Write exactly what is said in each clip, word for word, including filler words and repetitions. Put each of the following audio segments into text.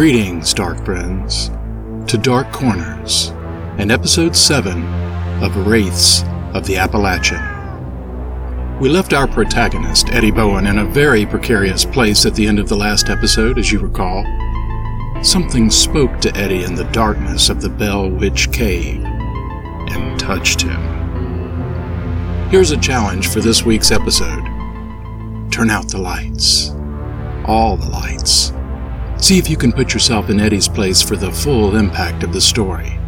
Greetings, Dark Friends, to Dark Corners, and Episode seven of Wraiths of the Appalachian. We left our protagonist, Eddie Bowen, in a very precarious place at the end of the last episode, as you recall. Something spoke to Eddie in the darkness of the Bell Witch Cave, and touched him. Here's a challenge for this week's episode. Turn out the lights. All the lights. See if you can put yourself in Eddie's place for the full impact of the story.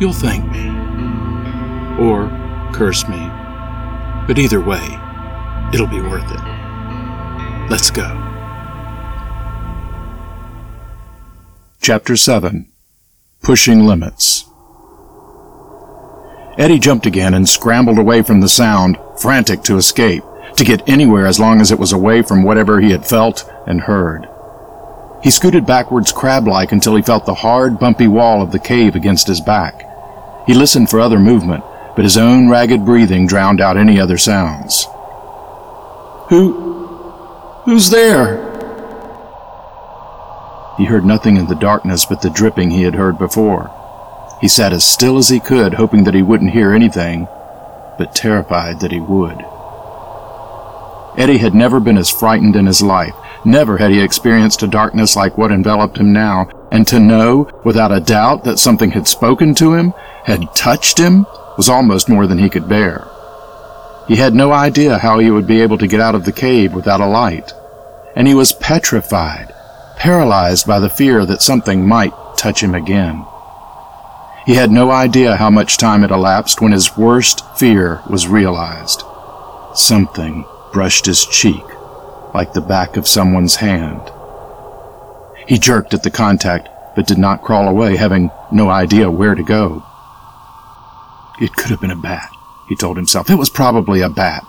You'll thank me, or curse me, but either way, it'll be worth it. Let's go. Chapter seven. Pushing Limits. Eddie jumped again and scrambled away from the sound, frantic to escape, to get anywhere as long as it was away from whatever he had felt and heard. He scooted backwards crab-like until he felt the hard, bumpy wall of the cave against his back. He listened for other movement, but his own ragged breathing drowned out any other sounds. Who... who's there? He heard nothing in the darkness but the dripping he had heard before. He sat as still as he could, hoping that he wouldn't hear anything, but terrified that he would. Eddie had never been as frightened in his life. Never had he experienced a darkness like what enveloped him now, and to know, without a doubt, that something had spoken to him, had touched him, was almost more than he could bear. He had no idea how he would be able to get out of the cave without a light, and he was petrified, paralyzed by the fear that something might touch him again. He had no idea how much time had elapsed when his worst fear was realized. Something brushed his cheek, like the back of someone's hand. He jerked at the contact, but did not crawl away, having no idea where to go. It could have been a bat, he told himself. It was probably a bat.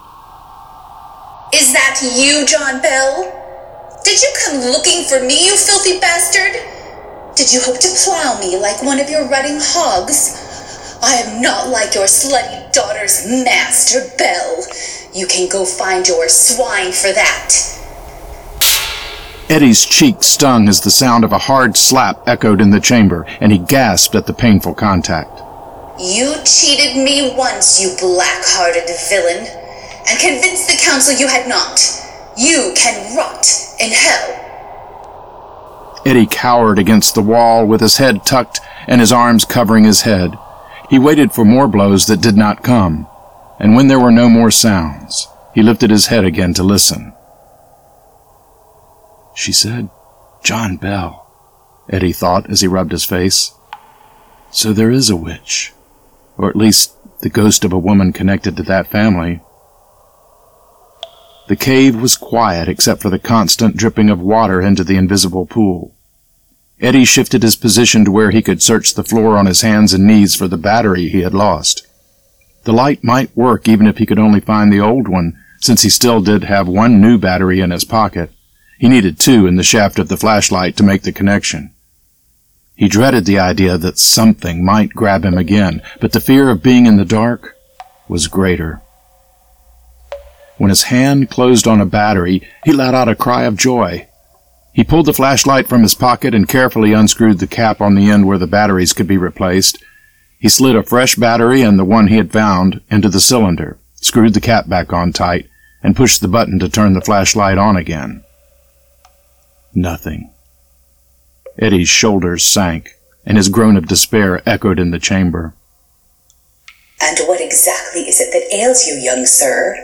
Is that you, John Bell? Did you come looking for me, you filthy bastard? Did you hope to plow me like one of your rutting hogs? I am not like your slutty daughter's master, Belle. You can go find your swine for that. Eddie's cheek stung as the sound of a hard slap echoed in the chamber, and he gasped at the painful contact. You cheated me once, you black-hearted villain, and convinced the council you had not. You can rot in hell. Eddie cowered against the wall with his head tucked and his arms covering his head. He waited for more blows that did not come, and when there were no more sounds, he lifted his head again to listen. She said, John Bell, Eddie thought as he rubbed his face. So there is a witch, or at least the ghost of a woman connected to that family. The cave was quiet except for the constant dripping of water into the invisible pool. Eddie shifted his position to where he could search the floor on his hands and knees for the battery he had lost. The light might work even if he could only find the old one, since he still did have one new battery in his pocket. He needed two in the shaft of the flashlight to make the connection. He dreaded the idea that something might grab him again, but the fear of being in the dark was greater. When his hand closed on a battery, he let out a cry of joy. He pulled the flashlight from his pocket and carefully unscrewed the cap on the end where the batteries could be replaced. He slid a fresh battery and the one he had found into the cylinder, screwed the cap back on tight, and pushed the button to turn the flashlight on again. Nothing. Eddie's shoulders sank, and his groan of despair echoed in the chamber. And what exactly is it that ails you, young sir?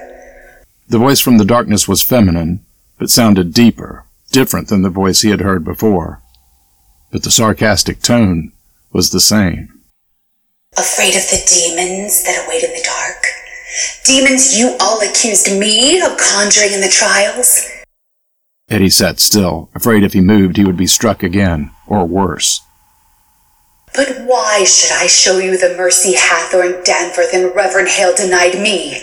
The voice from the darkness was feminine, but sounded deeper, different than the voice he had heard before, but the sarcastic tone was the same. Afraid of the demons that await in the dark? Demons you all accused me of conjuring in the trials? Eddie sat still, afraid if he moved he would be struck again, or worse. But why should I show you the mercy Hathorne Danforth and Reverend Hale denied me?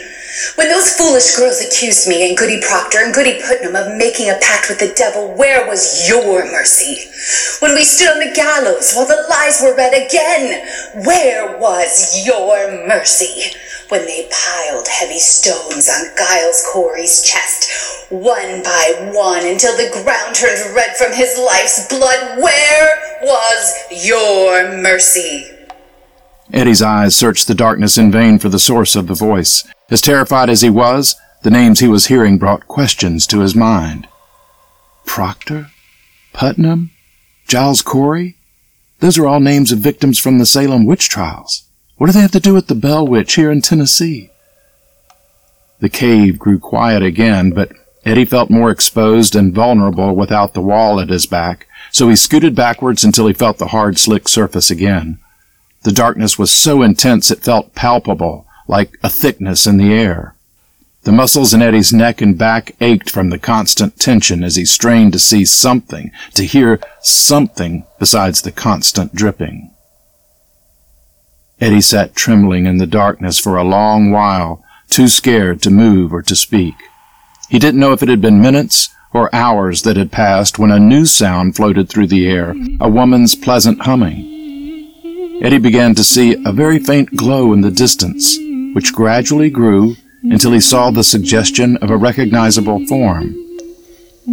When those foolish girls accused me and Goody Proctor and Goody Putnam of making a pact with the devil, where was your mercy? When we stood on the gallows while the lies were read again, where was your mercy? When they piled heavy stones on Giles Corey's chest, one by one until the ground turned red from his life's blood. Where was your mercy? Eddie's eyes searched the darkness in vain for the source of the voice. As terrified as he was, the names he was hearing brought questions to his mind. Proctor? Putnam? Giles Corey? Those are all names of victims from the Salem witch trials. What do they have to do with the Bell Witch here in Tennessee? The cave grew quiet again, but Eddie felt more exposed and vulnerable without the wall at his back, so he scooted backwards until he felt the hard, slick surface again. The darkness was so intense it felt palpable, like a thickness in the air. The muscles in Eddie's neck and back ached from the constant tension as he strained to see something, to hear something besides the constant dripping. Eddie sat trembling in the darkness for a long while, too scared to move or to speak. He didn't know if it had been minutes or hours that had passed when a new sound floated through the air, a woman's pleasant humming. Eddie began to see a very faint glow in the distance, which gradually grew until he saw the suggestion of a recognizable form.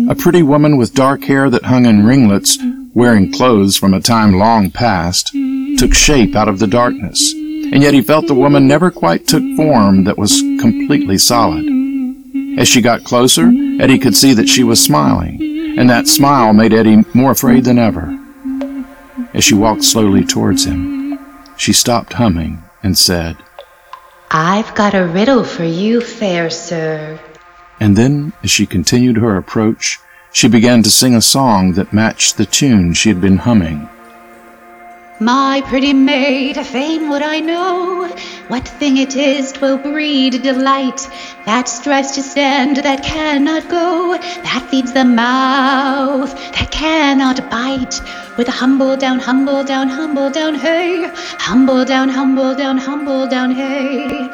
A pretty woman with dark hair that hung in ringlets, wearing clothes from a time long past, took shape out of the darkness, and yet he felt the woman never quite took form that was completely solid. As she got closer, Eddie could see that she was smiling, and that smile made Eddie more afraid than ever. As she walked slowly towards him, she stopped humming and said, "I've got a riddle for you, fair sir." And then, as she continued her approach, she began to sing a song that matched the tune she had been humming. "My pretty maid, fain would I know what thing it is 'twill breed delight, that strives to stand, that cannot go, that feeds the mouth, that cannot bite, with a humble down, humble down, humble down, hey, humble down, humble down, humble down, hey."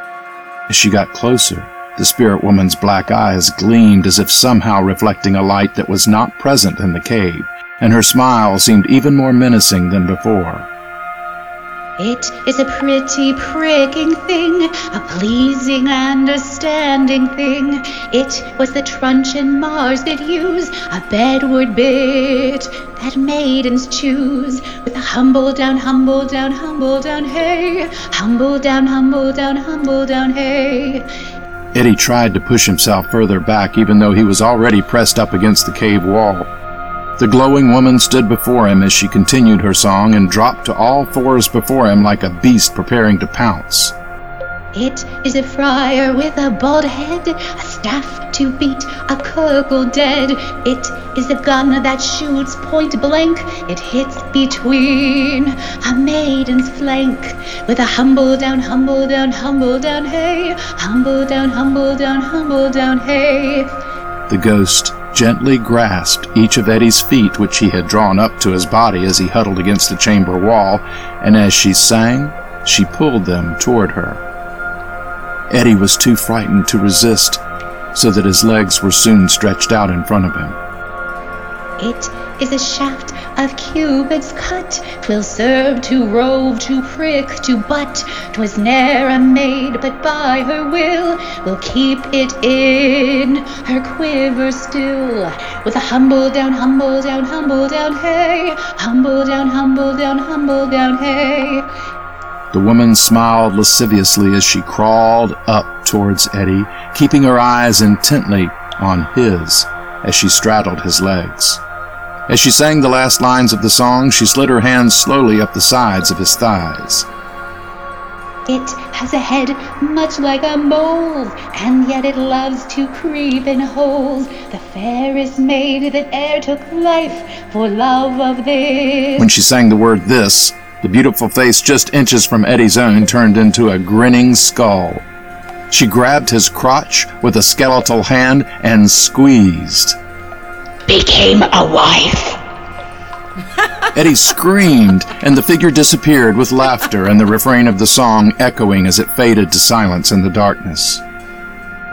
As she got closer, the spirit woman's black eyes gleamed as if somehow reflecting a light that was not present in the cave, and her smile seemed even more menacing than before. "It is a pretty pricking thing, a pleasing understanding thing. It was the truncheon Mars did use, a bedward bit that maidens choose, with a humble down, humble down, humble down, hey, humble down, humble down, humble down, hey." Eddie tried to push himself further back, even though he was already pressed up against the cave wall. The glowing woman stood before him as she continued her song and dropped to all fours before him like a beast preparing to pounce. "It is a friar with a bald head, a staff to beat a curgle dead. It is a gun that shoots point blank. It hits between a maiden's flank, with a humble down, humble down, humble down, hey, humble down, humble down, humble down, hey." The ghost gently grasped each of Eddie's feet, which he had drawn up to his body as he huddled against the chamber wall, and as she sang, she pulled them toward her. Eddie was too frightened to resist, so that his legs were soon stretched out in front of him. "It is a shaft of Cupid's cut, 'twill serve to rove, to prick, to butt. 'Twas ne'er a maid, but by her will, will keep it in her quiver still. With a humble down, humble down, humble down, hey, humble down, humble down, humble down, hey." The woman smiled lasciviously as she crawled up towards Eddie, keeping her eyes intently on his as she straddled his legs. As she sang the last lines of the song, she slid her hands slowly up the sides of his thighs. "It has a head much like a mole's, and yet it loves to creep in holes. The fairest maid that e'er took life for love of this." When she sang the word "this," the beautiful face just inches from Eddie's own turned into a grinning skull. She grabbed his crotch with a skeletal hand and squeezed. "Became a wife." Eddie screamed, and the figure disappeared with laughter and the refrain of the song echoing as it faded to silence in the darkness.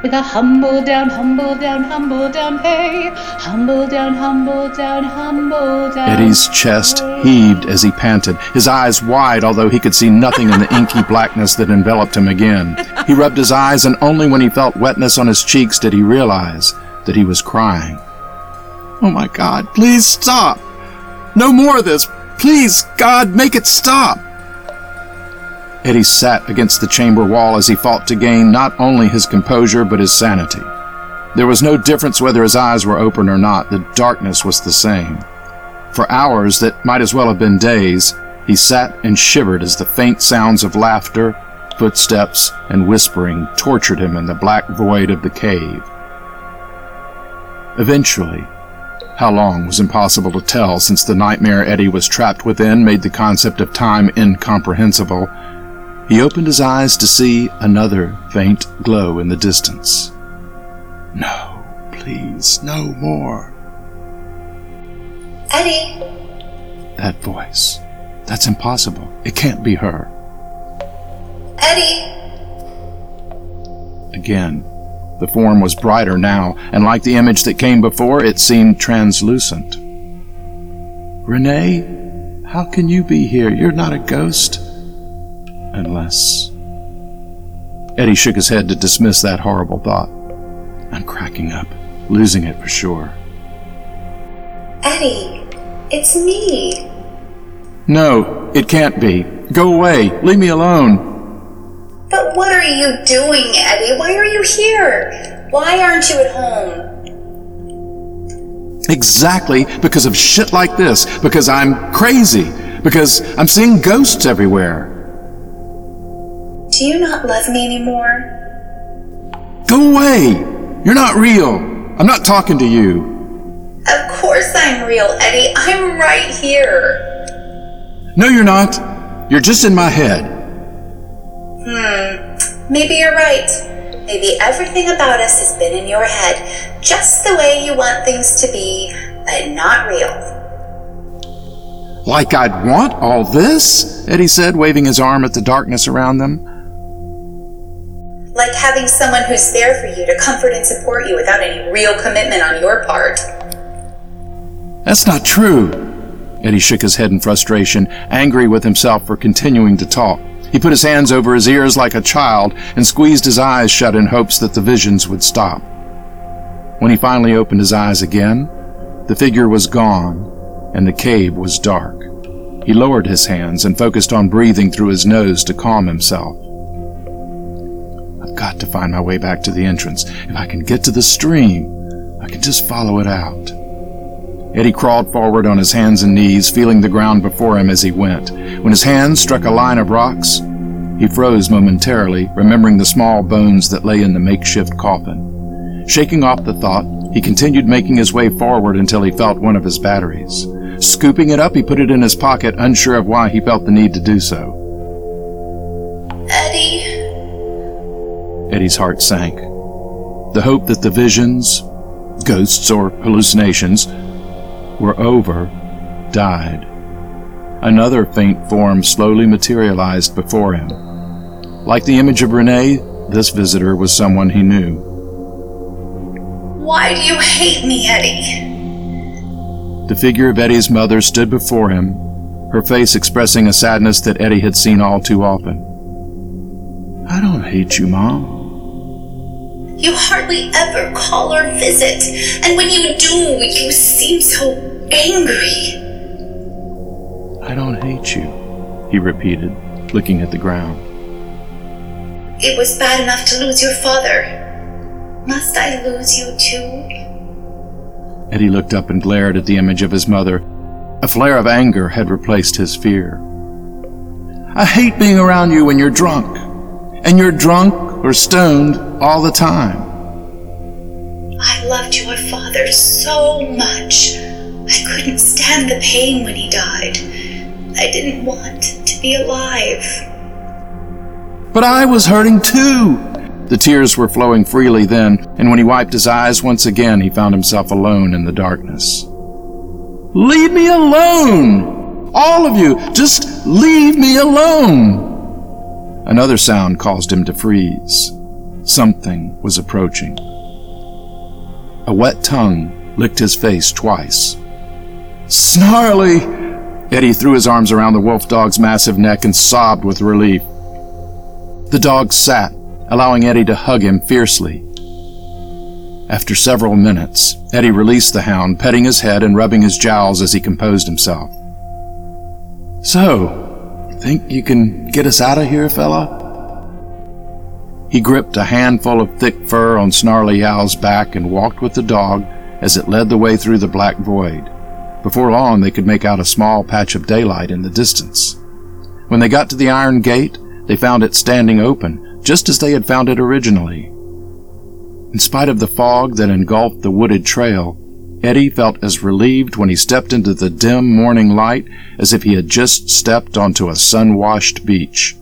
"With a humble down, humble down, humble down, hey, humble down, humble down, humble down." Eddie's chest heaved as he panted, his eyes wide, although he could see nothing in the inky blackness that enveloped him again. He rubbed his eyes, and only when he felt wetness on his cheeks did he realize that he was crying. "Oh my God, please stop! No more of this! Please, God, make it stop!" Eddie sat against the chamber wall as he fought to gain not only his composure but his sanity. There was no difference whether his eyes were open or not. The darkness was the same. For hours that might as well have been days, he sat and shivered as the faint sounds of laughter, footsteps, and whispering tortured him in the black void of the cave. Eventually, how long was impossible to tell, since the nightmare Eddie was trapped within made the concept of time incomprehensible, he opened his eyes to see another faint glow in the distance. "No, please, no more." "Eddie!" "That voice. That's impossible. It can't be her." "Eddie!" Again, the form was brighter now, and like the image that came before, it seemed translucent. "Renee, how can you be here? You're not a ghost. Unless..." Eddie shook his head to dismiss that horrible thought. "I'm cracking up, losing it for sure." "Eddie, it's me." "No, it can't be. Go away. Leave me alone." "But what are you doing, Eddie? Why are you here? Why aren't you at home?" "Exactly because of shit like this. Because I'm crazy. Because I'm seeing ghosts everywhere." "Do you not love me anymore?" "Go away! You're not real. I'm not talking to you." "Of course I'm real, Eddie. I'm right here." "No, you're not. You're just in my head." Hmm, maybe you're right. Maybe everything about us has been in your head, just the way you want things to be, but not real." "Like I'd want all this?" Eddie said, waving his arm at the darkness around them. "Like having someone who's there for you to comfort and support you without any real commitment on your part." "That's not true." Eddie shook his head in frustration, angry with himself for continuing to talk. He put his hands over his ears like a child and squeezed his eyes shut in hopes that the visions would stop. When he finally opened his eyes again, the figure was gone and the cave was dark. He lowered his hands and focused on breathing through his nose to calm himself. "I've got to find my way back to the entrance. If I can get to the stream, I can just follow it out." Eddie crawled forward on his hands and knees, feeling the ground before him as he went. When his hands struck a line of rocks, he froze momentarily, remembering the small bones that lay in the makeshift coffin. Shaking off the thought, he continued making his way forward until he felt one of his batteries. Scooping it up, he put it in his pocket, unsure of why he felt the need to do so. "Eddie." Eddie's heart sank. The hope that the visions, ghosts or hallucinations, were over, died. Another faint form slowly materialized before him. Like the image of Renee, this visitor was someone he knew. "Why do you hate me, Eddie?" The figure of Eddie's mother stood before him, her face expressing a sadness that Eddie had seen all too often. "I don't hate you, Mom." "You hardly ever call or visit, and when you do, you seem so angry." "I don't hate you," he repeated, looking at the ground. "It was bad enough to lose your father. Must I lose you too?" Eddie looked up and glared at the image of his mother. A flare of anger had replaced his fear. "I hate being around you when you're drunk, and you're drunk or stoned all the time." "I loved your father so much. I couldn't stand the pain when he died. I didn't want to be alive." "But I was hurting too." The tears were flowing freely then, and when he wiped his eyes once again, he found himself alone in the darkness. "Leave me alone! All of you, just leave me alone!" Another sound caused him to freeze. Something was approaching. A wet tongue licked his face twice. "Snarly!" Eddie threw his arms around the wolf dog's massive neck and sobbed with relief. The dog sat, allowing Eddie to hug him fiercely. After several minutes, Eddie released the hound, petting his head and rubbing his jowls as he composed himself. "So, think you can get us out of here, fella?" He gripped a handful of thick fur on Snarleyyow's back and walked with the dog as it led the way through the black void. Before long, they could make out a small patch of daylight in the distance. When they got to the iron gate, they found it standing open, just as they had found it originally. In spite of the fog that engulfed the wooded trail, Eddie felt as relieved when he stepped into the dim morning light as if he had just stepped onto a sun-washed beach.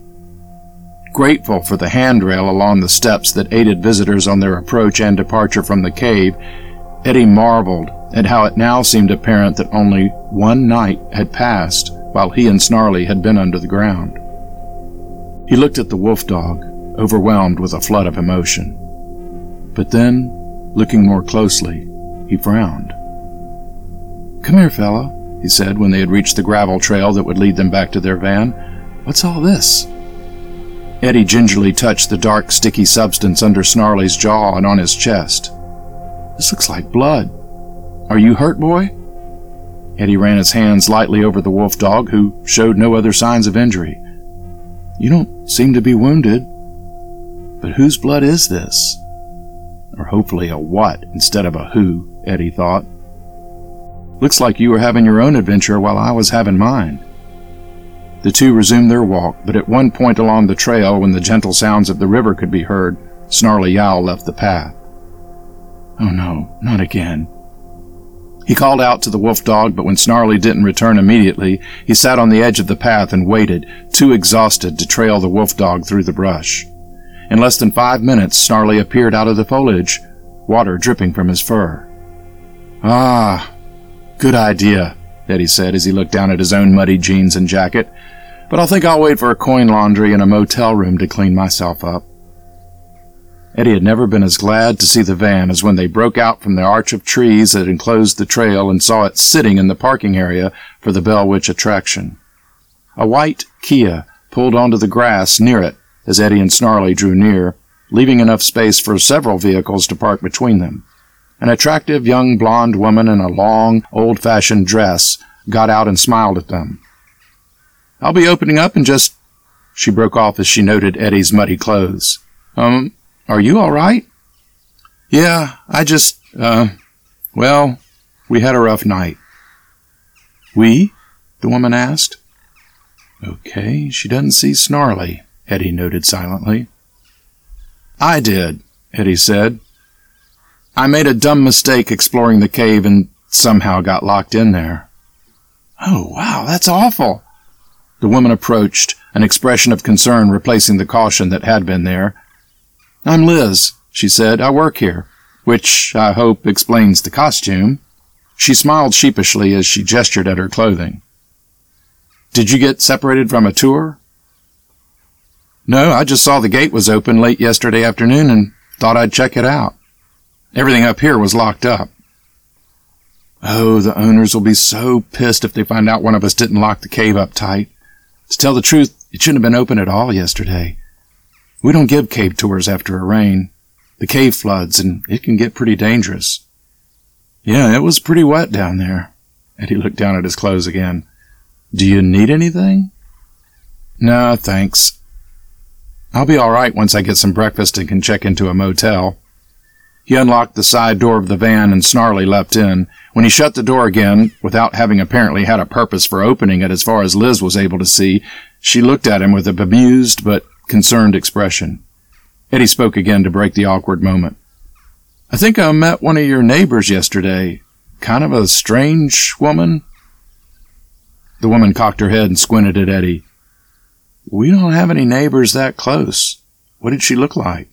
Grateful for the handrail along the steps that aided visitors on their approach and departure from the cave, Eddie marveled at how it now seemed apparent that only one night had passed while he and Snarley had been under the ground. He looked at the wolf dog, overwhelmed with a flood of emotion. But then, looking more closely, he frowned. "Come here, fella," he said when they had reached the gravel trail that would lead them back to their van. "What's all this?" Eddie gingerly touched the dark, sticky substance under Snarley's jaw and on his chest. "This looks like blood. Are you hurt, boy?" Eddie ran his hands lightly over the wolf dog, who showed no other signs of injury. "You don't seem to be wounded. But whose blood is this?" Or hopefully a what instead of a who, Eddie thought. "Looks like you were having your own adventure while I was having mine." The two resumed their walk, but at one point along the trail, when the gentle sounds of the river could be heard, Snarleyyow left the path. "Oh no, not again." He called out to the wolf dog, but when Snarley didn't return immediately, he sat on the edge of the path and waited, too exhausted to trail the wolf dog through the brush. In less than five minutes, Snarley appeared out of the foliage, water dripping from his fur. "Ah, good idea," Eddie said as he looked down at his own muddy jeans and jacket, "but I think I'll wait for a coin laundry in a motel room to clean myself up." Eddie had never been as glad to see the van as when they broke out from the arch of trees that enclosed the trail and saw it sitting in the parking area for the Bell Witch attraction. A white Kia pulled onto the grass near it as Eddie and Snarley drew near, leaving enough space for several vehicles to park between them. An attractive young blonde woman in a long, old-fashioned dress got out and smiled at them. "I'll be opening up and just—" She broke off as she noted Eddie's muddy clothes. Um, "are you all right?" "Yeah, I just, uh, well, we had a rough night." "We?" the woman asked. "Okay, she doesn't see Snarley," Eddie noted silently. "I did," Eddie said. "I made a dumb mistake exploring the cave and somehow got locked in there." "Oh, wow, that's awful." The woman approached, an expression of concern replacing the caution that had been there. "I'm Liz," she said. "I work here," which I hope explains the costume. She smiled sheepishly as she gestured at her clothing. "Did you get separated from a tour?" "No, I just saw the gate was open late yesterday afternoon and thought I'd check it out. Everything up here was locked up." "Oh, the owners will be so pissed if they find out one of us didn't lock the cave up tight. To tell the truth, it shouldn't have been open at all yesterday. We don't give cave tours after a rain. The cave floods, and it can get pretty dangerous." "Yeah, it was pretty wet down there." And he looked down at his clothes again. "Do you need anything?" "No, thanks. I'll be all right once I get some breakfast and can check into a motel." He unlocked the side door of the van and Snarley leapt in. When he shut the door again, without having apparently had a purpose for opening it as far as Liz was able to see, she looked at him with a bemused but concerned expression. Eddie spoke again to break the awkward moment. "I think I met one of your neighbors yesterday. Kind of a strange woman." The woman cocked her head and squinted at Eddie. "We don't have any neighbors that close. What did she look like?"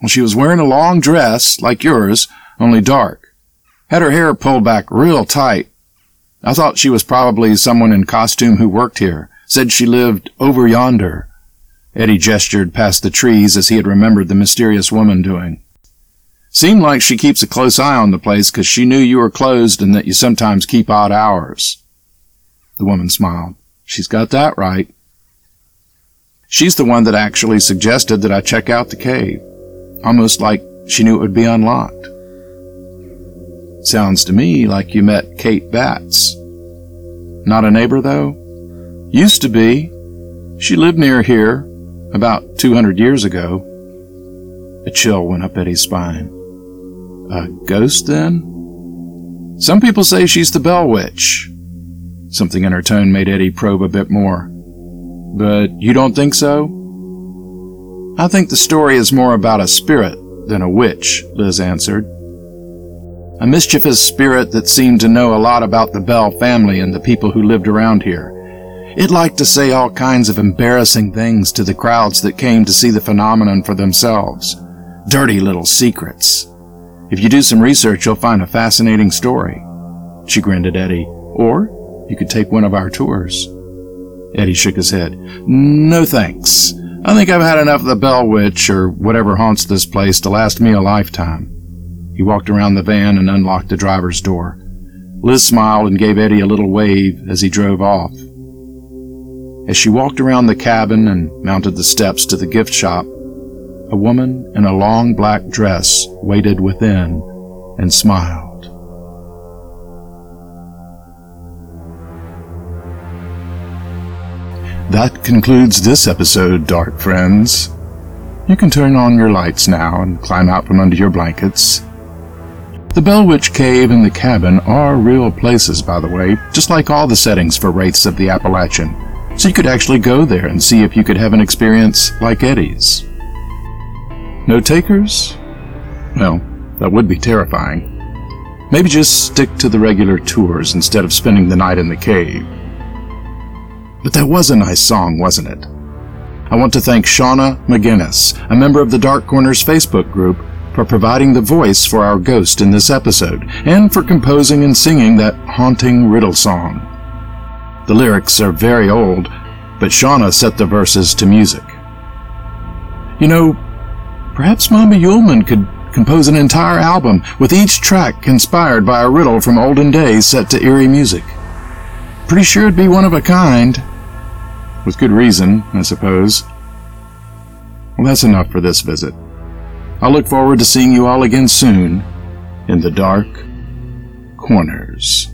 "Well, she was wearing a long dress, like yours, only dark. Had her hair pulled back real tight. I thought she was probably someone in costume who worked here. Said she lived over yonder." Eddie gestured past the trees as he had remembered the mysterious woman doing. "Seemed like she keeps a close eye on the place because she knew you were closed and that you sometimes keep odd hours." The woman smiled. "She's got that right." "She's the one that actually suggested that I check out the cave. Almost like She knew it would be unlocked. Sounds to me like you met Kate Batts. Not a neighbor, though? Used to be. She lived near here, about two hundred years ago. A chill went up Eddie's spine. A ghost, then? Some people say she's the Bell Witch. Something in her tone made Eddie probe a bit more. But you don't think so? I think the story is more about a spirit than a witch, Liz answered. A mischievous spirit that seemed to know a lot about the Bell family and the people who lived around here. It liked to say all kinds of embarrassing things to the crowds that came to see the phenomenon for themselves. Dirty little secrets. If you do some research, you'll find a fascinating story. She grinned at Eddie. Or you could take one of our tours. Eddie shook his head. No thanks. I think I've had enough of the Bell Witch or whatever haunts this place to last me a lifetime. He walked around the van and unlocked the driver's door. Liz smiled and gave Eddie a little wave as he drove off. As she walked around the cabin and mounted the steps to the gift shop, a woman in a long black dress waited within and smiled. That concludes this episode, dark friends. You can turn on your lights now and climb out from under your blankets. The Bell Witch Cave and the cabin are real places, by the way, just like all the settings for Wraiths of the Appalachian. So you could actually go there and see if you could have an experience like Eddie's. No takers? Well, that would be terrifying. Maybe just stick to the regular tours instead of spending the night in the cave. But that was a nice song, wasn't it? I want to thank Shauna McGinnis, a member of the Dark Corners Facebook group, for providing the voice for our ghost in this episode, and for composing and singing that haunting riddle song. The lyrics are very old, but Shauna set the verses to music. You know, perhaps Mama Yuleman could compose an entire album with each track inspired by a riddle from olden days set to eerie music. Pretty sure it'd be one of a kind. With good reason, I suppose. Well, that's enough for this visit. I'll look forward to seeing you all again soon in the Dark Corners.